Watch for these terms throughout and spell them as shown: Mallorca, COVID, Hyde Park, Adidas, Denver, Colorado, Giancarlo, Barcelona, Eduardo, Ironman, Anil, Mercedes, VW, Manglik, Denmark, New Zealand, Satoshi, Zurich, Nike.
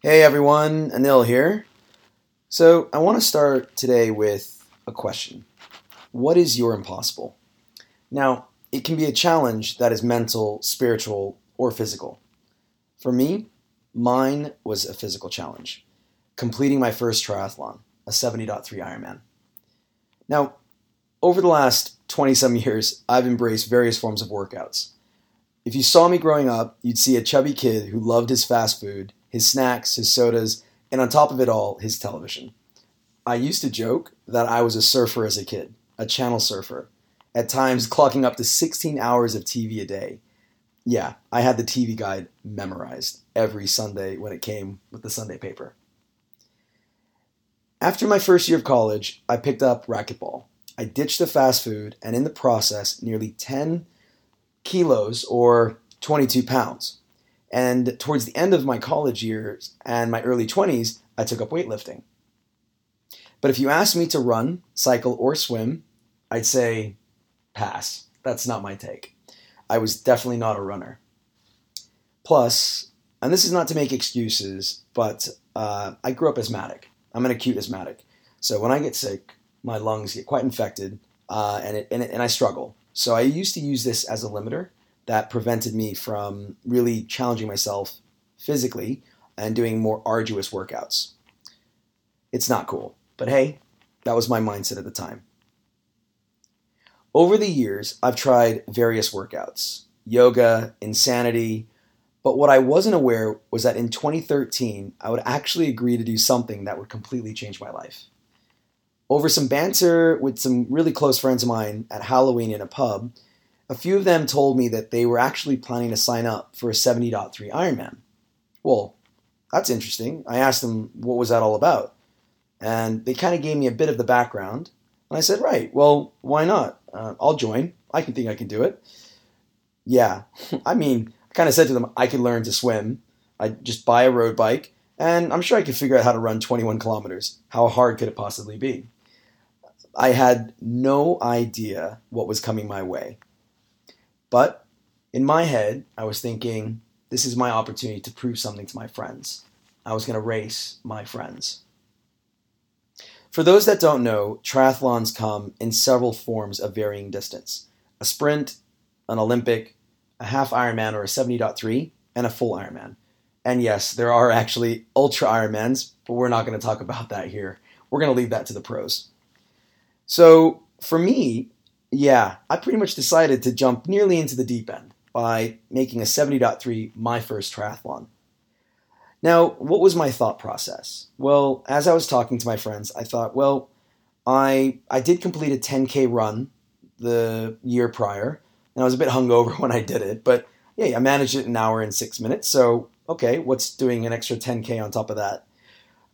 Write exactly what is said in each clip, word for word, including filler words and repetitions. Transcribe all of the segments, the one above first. Hey everyone, Anil here. So I want to start today with a question. What is your impossible? Now, it can be a challenge that is mental, spiritual, or physical. For me, mine was a physical challenge, completing my first triathlon, a seventy point three Ironman. Now, over the last twenty-some years, I've embraced various forms of workouts. If you saw me growing up, you'd see a chubby kid who loved his fast food, his snacks, his sodas, and on top of it all, his television. I used to joke that I was a surfer as a kid, a channel surfer, at times clocking up to sixteen hours of T V a day. Yeah, I had the T V guide memorized every Sunday when it came with the Sunday paper. After my first year of college, I picked up racquetball. I ditched the fast food and in the process, nearly ten kilos or twenty-two pounds. And towards the end of my college years and my early twenties, I took up weightlifting. But if you asked me to run, cycle, or swim, I'd say pass. That's not my take. I was definitely not a runner. Plus, and this is not to make excuses, but uh, I grew up asthmatic. I'm an acute asthmatic. So when I get sick, my lungs get quite infected uh, and, it, and, it, and I struggle. So I used to use this as a limiter that prevented me from really challenging myself physically and doing more arduous workouts. It's not cool, but hey, that was my mindset at the time. Over the years, I've tried various workouts, yoga, insanity, but what I wasn't aware was that in twenty thirteen, I would actually agree to do something that would completely change my life. Over some banter with some really close friends of mine at Halloween in a pub, a few of them told me that they were actually planning to sign up for a seventy point three Ironman. Well, that's interesting. I asked them, what was that all about? And they kind of gave me a bit of the background. And I said, right, well, why not? Uh, I'll join. I can think I can do it. Yeah, I mean, I kind of said to them, I could learn to swim. I'd just buy a road bike. And I'm sure I could figure out how to run twenty-one kilometers. How hard could it possibly be? I had no idea what was coming my way. But in my head, I was thinking, this is my opportunity to prove something to my friends. I was going to race my friends. For those that don't know, triathlons come in several forms of varying distance. A sprint, an Olympic, a half Ironman or a seventy point three, and a full Ironman. And yes, there are actually ultra Ironmans, but we're not going to talk about that here. We're going to leave that to the pros. So for me, yeah, I pretty much decided to jump nearly into the deep end by making a seventy point three my first triathlon. Now, what was my thought process? Well, as I was talking to my friends, I thought, well, I I did complete a ten K run the year prior, and I was a bit hungover when I did it, but yeah, I managed it in an hour and six minutes. So, okay, what's doing an extra ten K on top of that?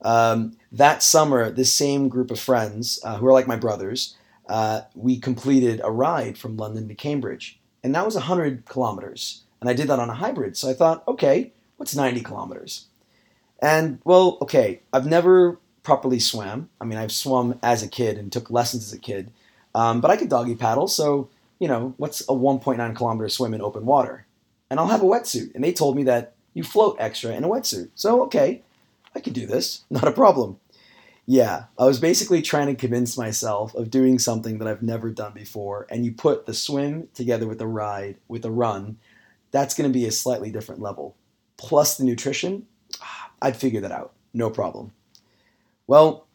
Um, that summer, this same group of friends uh, who are like my brothers, uh, we completed a ride from London to Cambridge, and that was one hundred kilometers. And I did that on a hybrid. So I thought, okay, what's ninety kilometers? And well, okay, I've never properly swam. I mean, I've swum as a kid and took lessons as a kid, um, but I could doggy paddle. So, you know, what's a one point nine kilometer swim in open water? And I'll have a wetsuit. And they told me that you float extra in a wetsuit. So, okay, I could do this, not a problem. Yeah, I was basically trying to convince myself of doing something that I've never done before, and you put the swim together with the ride, with a run, that's going to be a slightly different level. Plus the nutrition, I'd figure that out, no problem. Well,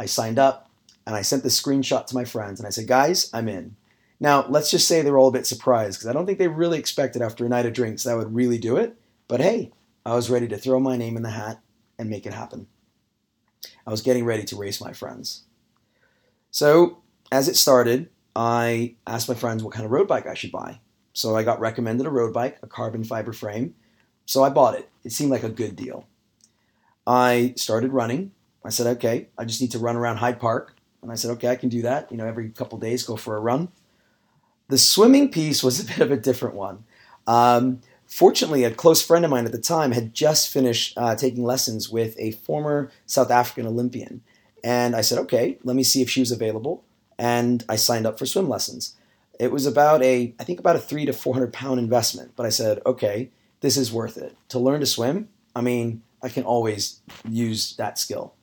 I signed up, and I sent this screenshot to my friends, and I said, guys, I'm in. Now, let's just say they were all a bit surprised, because I don't think they really expected after a night of drinks that I would really do it, but hey, I was ready to throw my name in the hat and make it happen. I was getting ready to race my friends. So as it started, I asked my friends what kind of road bike I should buy. So I got recommended a road bike, a carbon fiber frame. So I bought it. It seemed like a good deal. I started running. I said, okay, I just need to run around Hyde Park. And I said, okay, I can do that. You know, every couple days, go for a run. The swimming piece was a bit of a different one. Um, Fortunately, a close friend of mine at the time had just finished uh, taking lessons with a former South African Olympian. And I said, okay, let me see if she was available. And I signed up for swim lessons. It was about a, I think about a three to four hundred pound investment. But I said, okay, this is worth it. To learn to swim, I mean, I can always use that skill.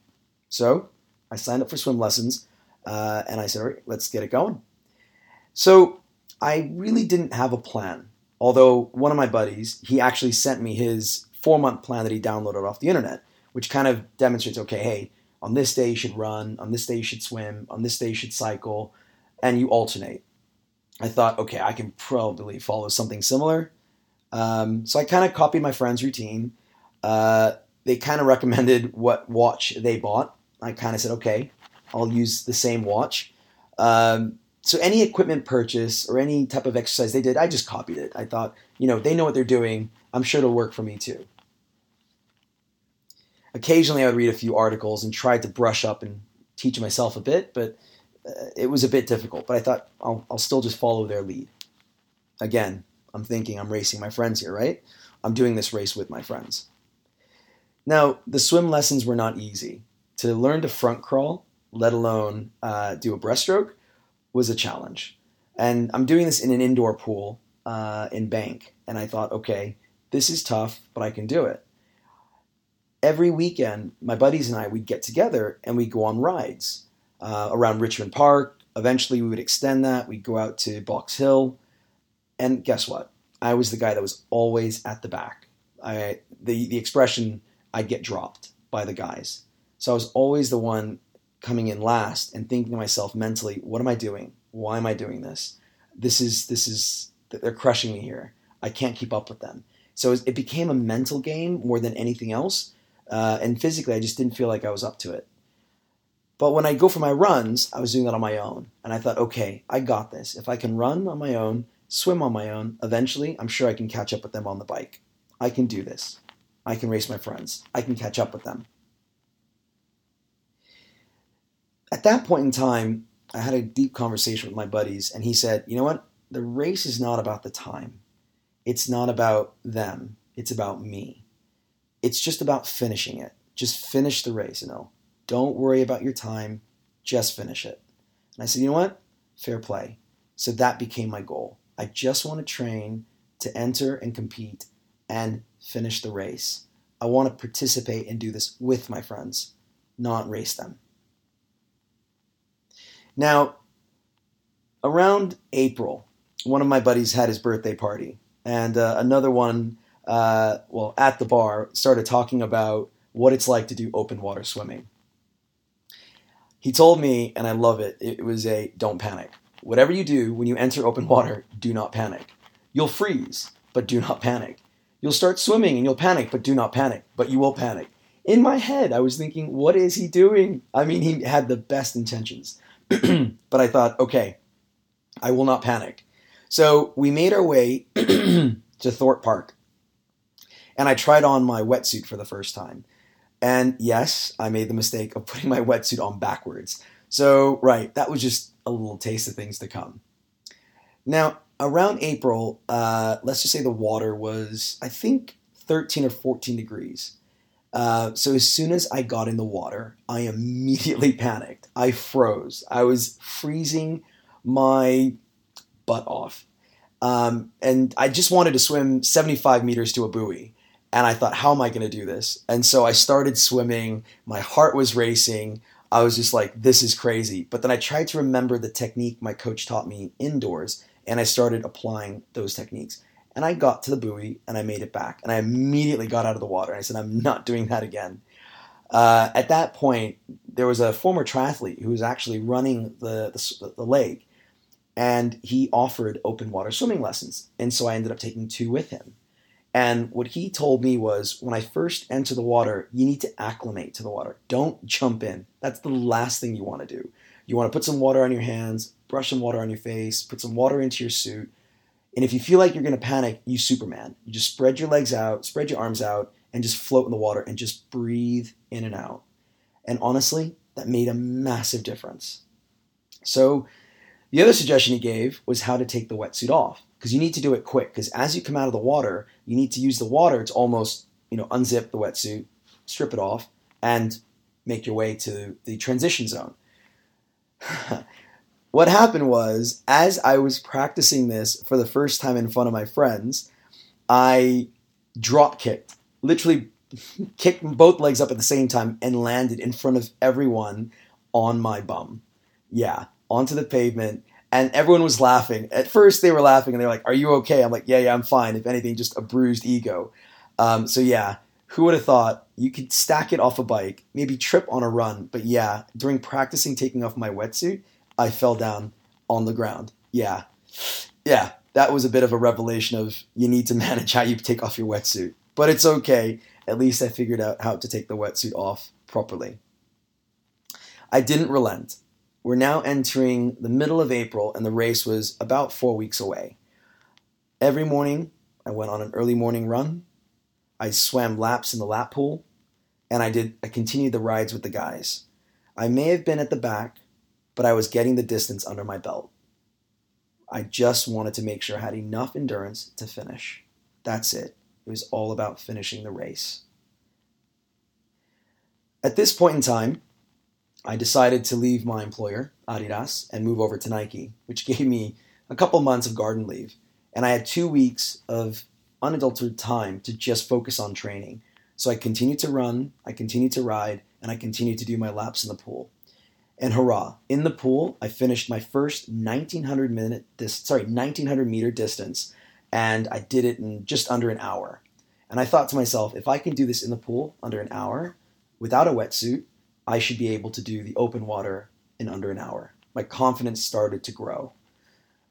So I signed up for swim lessons, uh, and I said, all right, let's get it going. So I really didn't have a plan, although one of my buddies, he actually sent me his four-month plan that he downloaded off the internet, which kind of demonstrates, okay, hey, on this day you should run, on this day you should swim, on this day you should cycle, and you alternate. I thought, okay, I can probably follow something similar. Um, so I kind of copied my friend's routine. Uh, they kind of recommended what watch they bought. I kind of said, okay, I'll use the same watch. Um, so any equipment purchase or any type of exercise they did, I just copied it. I thought, you know, they know what they're doing. I'm sure it'll work for me too. Occasionally I would read a few articles and try to brush up and teach myself a bit, but uh, it was a bit difficult. But I thought I'll, I'll still just follow their lead. Again, I'm thinking I'm racing my friends here, right? I'm doing this race with my friends. Now, the swim lessons were not easy. To learn to front crawl, let alone uh, do a breaststroke, was a challenge. And I'm doing this in an indoor pool uh, in Bank. And I thought, okay, this is tough, but I can do it. Every weekend, my buddies and I, we'd get together and we'd go on rides uh, around Richmond Park. Eventually, we would extend that. We'd go out to Box Hill. And guess what? I was the guy that was always at the back. I the, the expression, I'd get dropped by the guys. So I was always the one coming in last and thinking to myself mentally, what am I doing? Why am I doing this? This is, this is, they're crushing me here. I can't keep up with them. So it became a mental game more than anything else. Uh, and physically, I just didn't feel like I was up to it. But when I go for my runs, I was doing that on my own. And I thought, okay, I got this. If I can run on my own, swim on my own, eventually, I'm sure I can catch up with them on the bike. I can do this. I can race my friends. I can catch up with them. At that point in time, I had a deep conversation with my buddies, and he said, you know what? The race is not about the time. It's not about them. It's about me. It's just about finishing it. Just finish the race, you know. Don't worry about your time. Just finish it. And I said, you know what? Fair play. So that became my goal. I just want to train to enter and compete and finish the race. I want to participate and do this with my friends, not race them. Now, around April, one of my buddies had his birthday party, and uh, another one, uh, well, at the bar, started talking about what it's like to do open water swimming. He told me, and I love it, it was a don't panic. Whatever you do when you enter open water, do not panic. You'll freeze, but do not panic. You'll start swimming and you'll panic, but do not panic, but you will panic. In my head, I was thinking, what is he doing? I mean, he had the best intentions. But I thought, okay, I will not panic. So we made our way to Thorpe Park. And I tried on my wetsuit for the first time. And yes, I made the mistake of putting my wetsuit on backwards. So, right, that was just a little taste of things to come. Now, around April, uh, let's just say the water was, I think, thirteen or fourteen degrees. Uh, so as soon as I got in the water, I immediately panicked. I froze. I was freezing my butt off. Um, and I just wanted to swim seventy-five meters to a buoy. And I thought, how am I going to do this? And so I started swimming. My heart was racing. I was just like, this is crazy. But then I tried to remember the technique my coach taught me indoors. And I started applying those techniques. And I got to the buoy and I made it back. And I immediately got out of the water. And I said, I'm not doing that again. Uh, at that point, there was a former triathlete who was actually running the, the, the lake. And he offered open water swimming lessons. And so I ended up taking two with him. And what he told me was, when I first enter the water, you need to acclimate to the water. Don't jump in. That's the last thing you want to do. You want to put some water on your hands, brush some water on your face, put some water into your suit. And if you feel like you're going to panic, you Superman. You just spread your legs out, spread your arms out, and just float in the water and just breathe in and out. And honestly, that made a massive difference. So the other suggestion he gave was how to take the wetsuit off, because you need to do it quick, because as you come out of the water, you need to use the water to almost, you know, unzip the wetsuit, strip it off, and make your way to the transition zone. What happened was, as I was practicing this for the first time in front of my friends, I drop kicked, literally kicked both legs up at the same time and landed in front of everyone on my bum. Yeah, onto the pavement. And everyone was laughing. At first they were laughing and they were like, are you okay? I'm like, yeah, yeah, I'm fine. If anything, just a bruised ego. Um, so yeah, who would have thought you could stack it off a bike, maybe trip on a run. But yeah, during practicing taking off my wetsuit, I fell down on the ground. Yeah. Yeah, that was a bit of a revelation of you need to manage how you take off your wetsuit. But it's okay. At least I figured out how to take the wetsuit off properly. I didn't relent. We're now entering the middle of April, and the race was about four weeks away. Every morning, I went on an early morning run. I swam laps in the lap pool, and I did. I continued the rides with the guys. I may have been at the back, but I was getting the distance under my belt. I just wanted to make sure I had enough endurance to finish. That's it. It was all about finishing the race. At this point in time, I decided to leave my employer, Adidas, and move over to Nike, which gave me a couple months of garden leave. And I had two weeks of unadulterated time to just focus on training. So I continued to run, I continued to ride, and I continued to do my laps in the pool. And hurrah, in the pool, I finished my first nineteen hundred minute dis- sorry, nineteen hundred meter distance, and I did it in just under an hour. And I thought to myself, if I can do this in the pool under an hour without a wetsuit, I should be able to do the open water in under an hour. My confidence started to grow.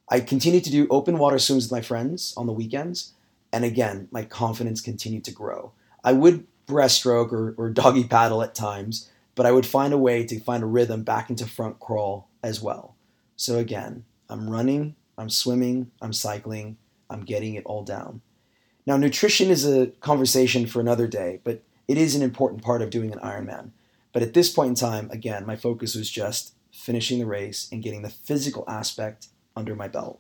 I continued to do open water swims with my friends on the weekends. And again, my confidence continued to grow. I would breaststroke or, or doggy paddle at times, but I would find a way to find a rhythm back into front crawl as well. So again, I'm running, I'm swimming, I'm cycling, I'm getting it all down. Now, nutrition is a conversation for another day, but it is an important part of doing an Ironman. But at this point in time, again, my focus was just finishing the race and getting the physical aspect under my belt.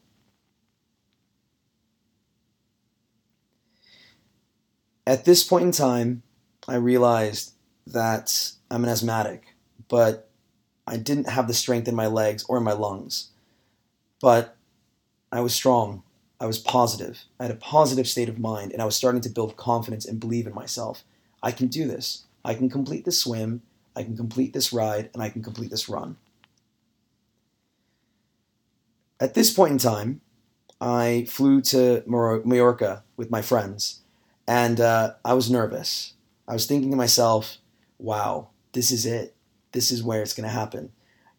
At this point in time, I realized that I'm an asthmatic, but I didn't have the strength in my legs or in my lungs. But I was strong. I was positive. I had a positive state of mind, and I was starting to build confidence and believe in myself. I can do this. I can complete this swim. I can complete this ride, and I can complete this run. At this point in time, I flew to Mallorca with my friends, and uh, I was nervous. I was thinking to myself, wow, this is it. This is where it's going to happen.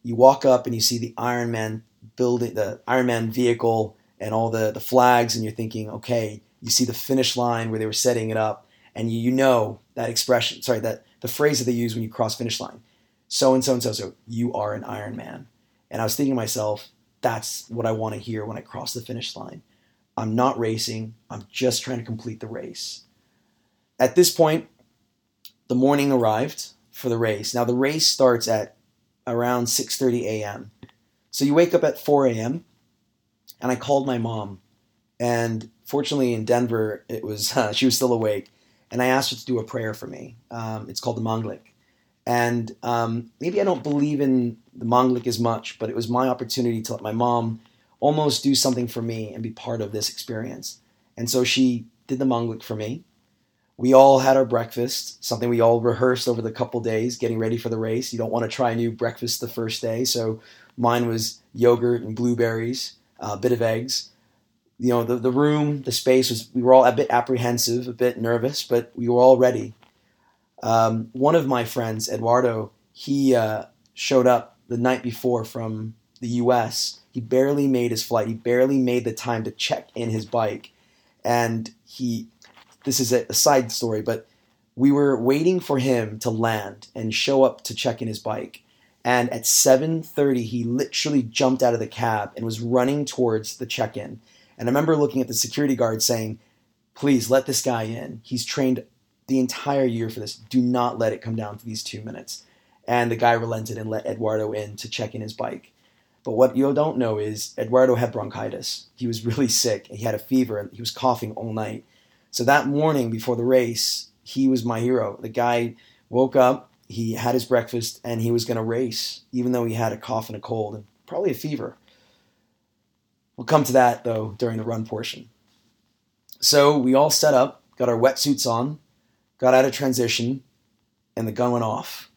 You walk up and you see the Ironman building, the Ironman vehicle and all the, the flags, and you're thinking, okay, you see the finish line where they were setting it up, and you, you know that expression, sorry, that the phrase that they use when you cross finish line, so and so and so, so you are an Ironman. And I was thinking to myself, that's what I want to hear when I cross the finish line. I'm not racing. I'm just trying to complete the race. At this point, the morning arrived for the race. Now the race starts at around six thirty a.m. So you wake up at four a.m. and I called my mom. And fortunately in Denver, it was uh, she was still awake. And I asked her to do a prayer for me. Um, it's called the Manglik. And um, maybe I don't believe in the Manglik as much, but it was my opportunity to let my mom almost do something for me and be part of this experience. And so she did the Manglik for me. We all had our breakfast, something we all rehearsed over the couple days, getting ready for the race. You don't want to try a new breakfast the first day. So mine was yogurt and blueberries, a bit of eggs. You know, the, the room, the space was, we were all a bit apprehensive, a bit nervous, but we were all ready. Um, one of my friends, Eduardo, he uh, showed up the night before from the U S. He barely made his flight. He barely made the time to check in his bike. And he, this is a, a side story, but we were waiting for him to land and show up to check in his bike. And at seven thirty, he literally jumped out of the cab and was running towards the check-in. And I remember looking at the security guard saying, please let this guy in. He's trained the entire year for this. Do not let it come down to these two minutes. And the guy relented and let Eduardo in to check in his bike. But what you don't know is Eduardo had bronchitis. He was really sick. He had a fever and he was coughing all night. So that morning before the race, he was my hero. The guy woke up, he had his breakfast, and he was going to race, even though he had a cough and a cold and probably a fever. We'll come to that, though, during the run portion. So we all set up, got our wetsuits on, got out of transition, and the gun went off.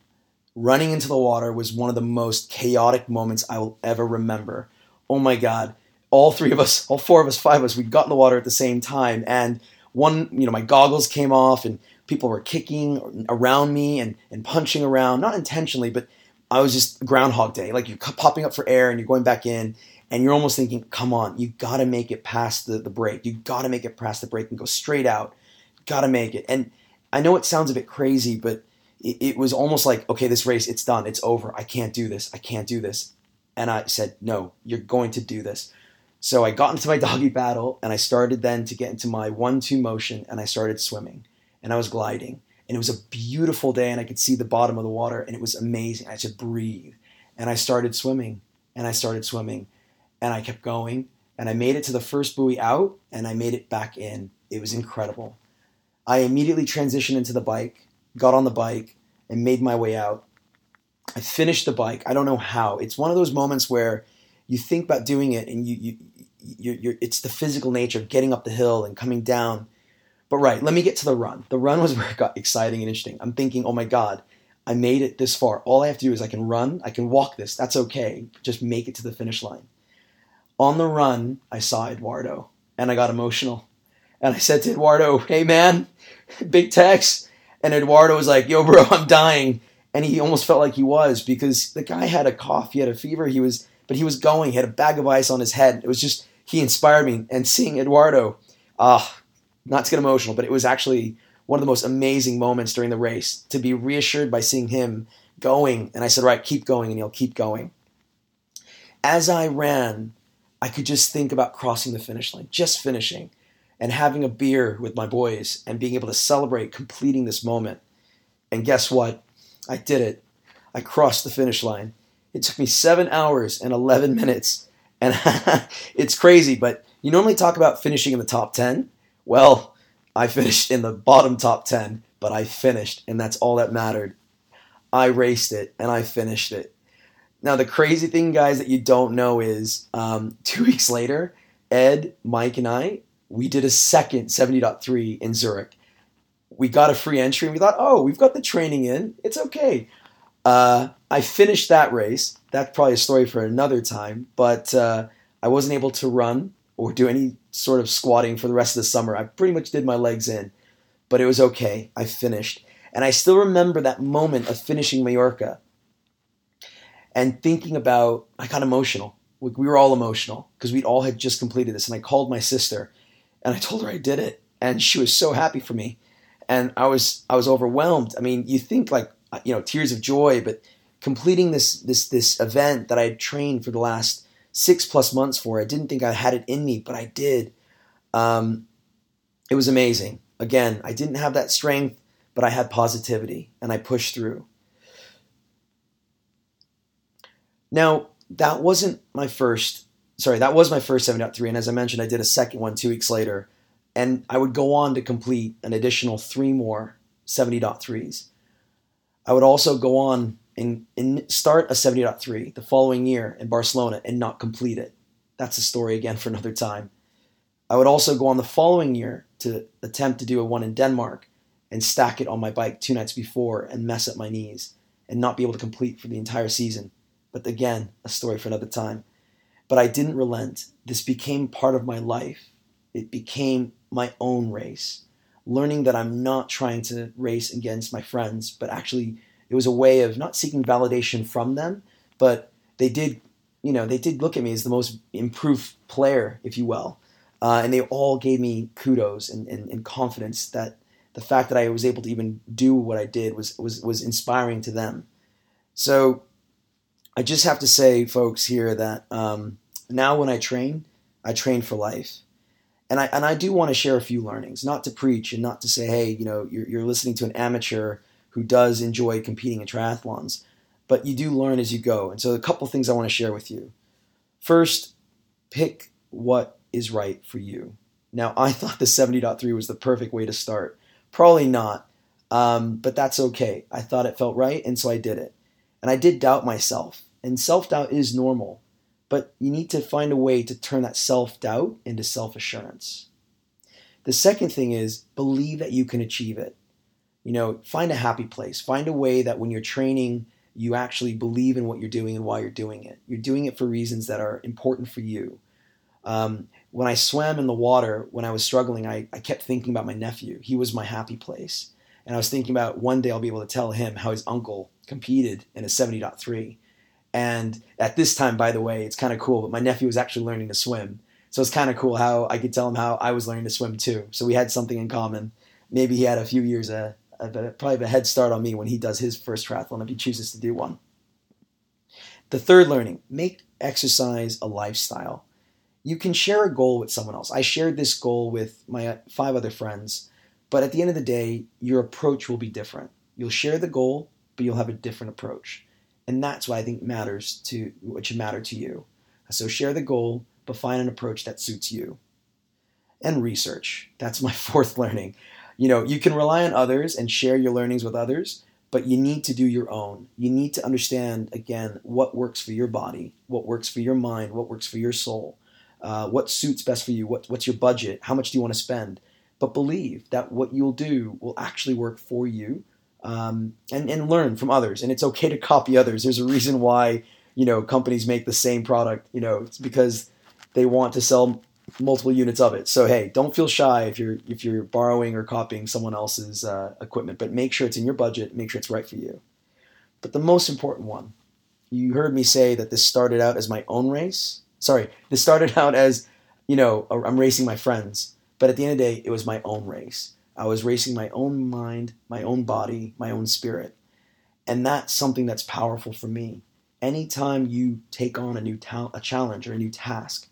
Running into the water was one of the most chaotic moments I will ever remember. Oh my God. All three of us, all four of us, five of us, we got in the water at the same time. And one, you know, my goggles came off and people were kicking around me and, and punching around, not intentionally, but I was just Groundhog Day. Like, you're popping up for air and you're going back in and you're almost thinking, come on, you got to make it past the, the break. You got to make it past the break and go straight out. Got to make it. And I know it sounds a bit crazy, but it, it was almost like, okay, this race, it's done. It's over. I can't do this. I can't do this. And I said, no, you're going to do this. So I got into my doggy paddle and I started then to get into my one two motion and I started swimming and I was gliding. And it was a beautiful day and I could see the bottom of the water and it was amazing. I had to breathe and I started swimming and I started swimming and I kept going and I made it to the first buoy out and I made it back in. It was incredible. I immediately transitioned into the bike, got on the bike and made my way out. I finished the bike. I don't know how. It's one of those moments where you think about doing it and you, you, you, you're, it's the physical nature of getting up the hill and coming down. But right, let me get to the run. The run was where it got exciting and interesting. I'm thinking, oh my God, I made it this far. All I have to do is I can run. I can walk this. That's okay. Just make it to the finish line. On the run, I saw Eduardo and I got emotional. And I said to Eduardo, hey man, big text. And Eduardo was like, yo bro, I'm dying. And he almost felt like he was, because the guy had a cough, he had a fever, he was, but he was going, he had a bag of ice on his head. It was just, he inspired me. And seeing Eduardo, ah, not to get emotional, but it was actually one of the most amazing moments during the race to be reassured by seeing him going. And I said, right, keep going, and he'll keep going. As I ran, I could just think about crossing the finish line, just finishing, and having a beer with my boys and being able to celebrate completing this moment. And guess what? I did it. I crossed the finish line. It took me seven hours and eleven minutes. And it's crazy, but you normally talk about finishing in the top ten. Well, I finished in the bottom top ten, but I finished, and that's all that mattered. I raced it, and I finished it. Now, the crazy thing, guys, that you don't know is um, two weeks later, Ed, Mike, and I, we did a second seventy point three in Zurich. We got a free entry and we thought, oh, we've got the training in. It's okay. Uh, I finished that race. That's probably a story for another time, but uh, I wasn't able to run or do any sort of squatting for the rest of the summer. I pretty much did my legs in, but it was okay. I finished. And I still remember that moment of finishing Mallorca and thinking about, I got emotional. We were all emotional because we'd all had just completed this. And I called my sister and I told her I did it. And she was so happy for me. And I was I was overwhelmed. I mean, you think like, you know, tears of joy, but completing this this this event that I had trained for the last six plus months for, I didn't think I had it in me, but I did. Um, it was amazing. Again, I didn't have that strength, but I had positivity and I pushed through. Now, that wasn't my first, sorry, that was my first seven point three. And as I mentioned, I did a second one two weeks later. And I would go on to complete an additional three more seventy point threes. I would also go on and, and start a seventy point three the following year in Barcelona and not complete it. That's a story again for another time. I would also go on the following year to attempt to do a one in Denmark and stack it on my bike two nights before and mess up my knees and not be able to complete for the entire season. But again, a story for another time. But I didn't relent. This became part of my life. It became my own race, learning that I'm not trying to race against my friends, but actually it was a way of not seeking validation from them, but they did, you know, they did look at me as the most improved player, if you will. Uh, and they all gave me kudos and, and, and confidence that the fact that I was able to even do what I did was, was, was inspiring to them. So I just have to say, folks, here that um, now when I train, I train for life. And I and I do want to share a few learnings, not to preach and not to say, hey, you know, you're, you're listening to an amateur who does enjoy competing in triathlons, but you do learn as you go. And so a couple things I want to share with you. First, pick what is right for you. Now, I thought the seventy point three was the perfect way to start. Probably not, um, but that's okay. I thought it felt right, and so I did it. And I did doubt myself, and self-doubt is normal. But you need to find a way to turn that self-doubt into self-assurance. The second thing is believe that you can achieve it. you know, find a happy place. Find a way that when you're training, you actually believe in what you're doing and why you're doing it. You're doing it for reasons that are important for you. Um, when I swam in the water, when I was struggling, I, I kept thinking about my nephew. He was my happy place. And I was thinking about one day I'll be able to tell him how his uncle competed in a seventy point three. And at this time, by the way, it's kind of cool, but my nephew was actually learning to swim. So it's kind of cool how I could tell him how I was learning to swim too. So we had something in common. Maybe he had a few years, uh, probably a head start on me when he does his first triathlon, if he chooses to do one. The third learning, make exercise a lifestyle. You can share a goal with someone else. I shared this goal with my five other friends, but at the end of the day, your approach will be different. You'll share the goal, but you'll have a different approach. And that's what I think matters to what should matter to you. So share the goal, but find an approach that suits you. And research. That's my fourth learning. You know, you can rely on others and share your learnings with others, but you need to do your own. You need to understand, again, what works for your body, what works for your mind, what works for your soul, uh, what suits best for you, what, what's your budget, how much do you want to spend. But believe that what you'll do will actually work for you. Um, and, and learn from others. And it's okay to copy others. There's a reason why, you know, companies make the same product, you know, it's because they want to sell multiple units of it. So, hey, don't feel shy if you're, if you're borrowing or copying someone else's uh, equipment, but make sure it's in your budget, make sure it's right for you. But the most important one, you heard me say that this started out as my own race. Sorry, this started out as, you know, I'm racing my friends, but at the end of the day, it was my own race. I was racing my own mind, my own body, my own spirit. And that's something that's powerful for me. Anytime you take on a new ta- a challenge or a new task,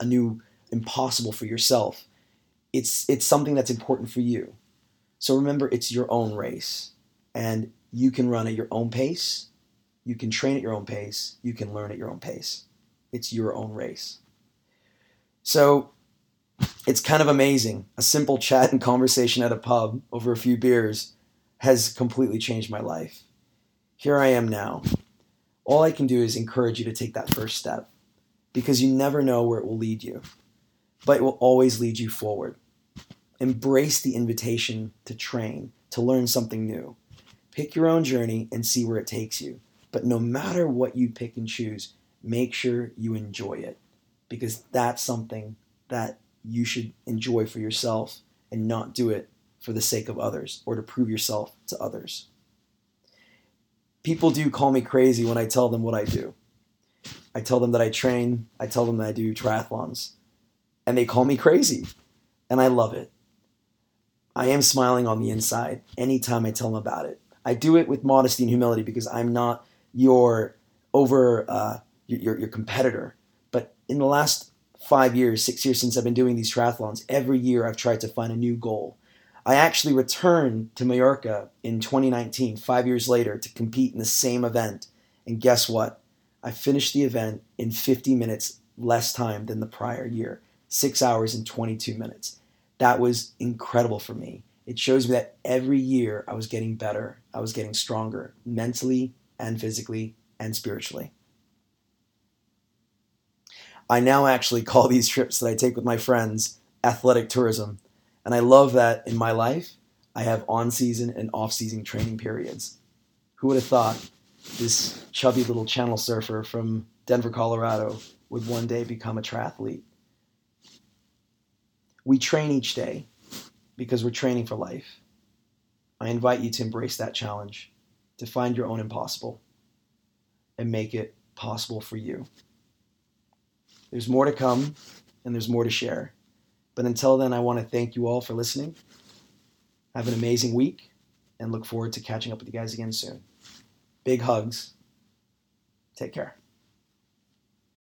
a new impossible for yourself, it's it's something that's important for you. So remember, it's your own race. And you can run at your own pace. You can train at your own pace. You can learn at your own pace. It's your own race. So it's kind of amazing. A simple chat and conversation at a pub over a few beers has completely changed my life. Here I am now. All I can do is encourage you to take that first step because you never know where it will lead you, but it will always lead you forward. Embrace the invitation to train, to learn something new. Pick your own journey and see where it takes you. But no matter what you pick and choose, make sure you enjoy it because that's something that you should enjoy for yourself and not do it for the sake of others or to prove yourself to others. People do call me crazy when I tell them what I do. I tell them that I train. I tell them that I do triathlons. And they call me crazy. And I love it. I am smiling on the inside anytime I tell them about it. I do it with modesty and humility because I'm not your over uh, your your competitor. But in the last Five years, six years since I've been doing these triathlons, every year I've tried to find a new goal. I actually returned to Mallorca in twenty nineteen, five years later, to compete in the same event. And guess what? I finished the event in fifty minutes less time than the prior year, six hours and twenty-two minutes. That was incredible for me. It shows me that every year I was getting better. I was getting stronger mentally and physically and spiritually. I now actually call these trips that I take with my friends athletic tourism. And I love that in my life, I have on-season and off-season training periods. Who would have thought this chubby little channel surfer from Denver, Colorado would one day become a triathlete? We train each day because we're training for life. I invite you to embrace that challenge, to find your own impossible and make it possible for you. There's more to come, and there's more to share. But until then, I want to thank you all for listening. Have an amazing week, and look forward to catching up with you guys again soon. Big hugs. Take care.